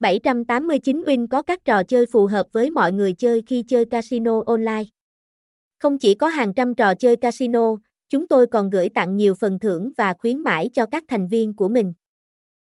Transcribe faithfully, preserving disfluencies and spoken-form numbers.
bảy tám chín win có các trò chơi phù hợp với mọi người chơi khi chơi casino online. Không chỉ có hàng trăm trò chơi casino, chúng tôi còn gửi tặng nhiều phần thưởng và khuyến mãi cho các thành viên của mình.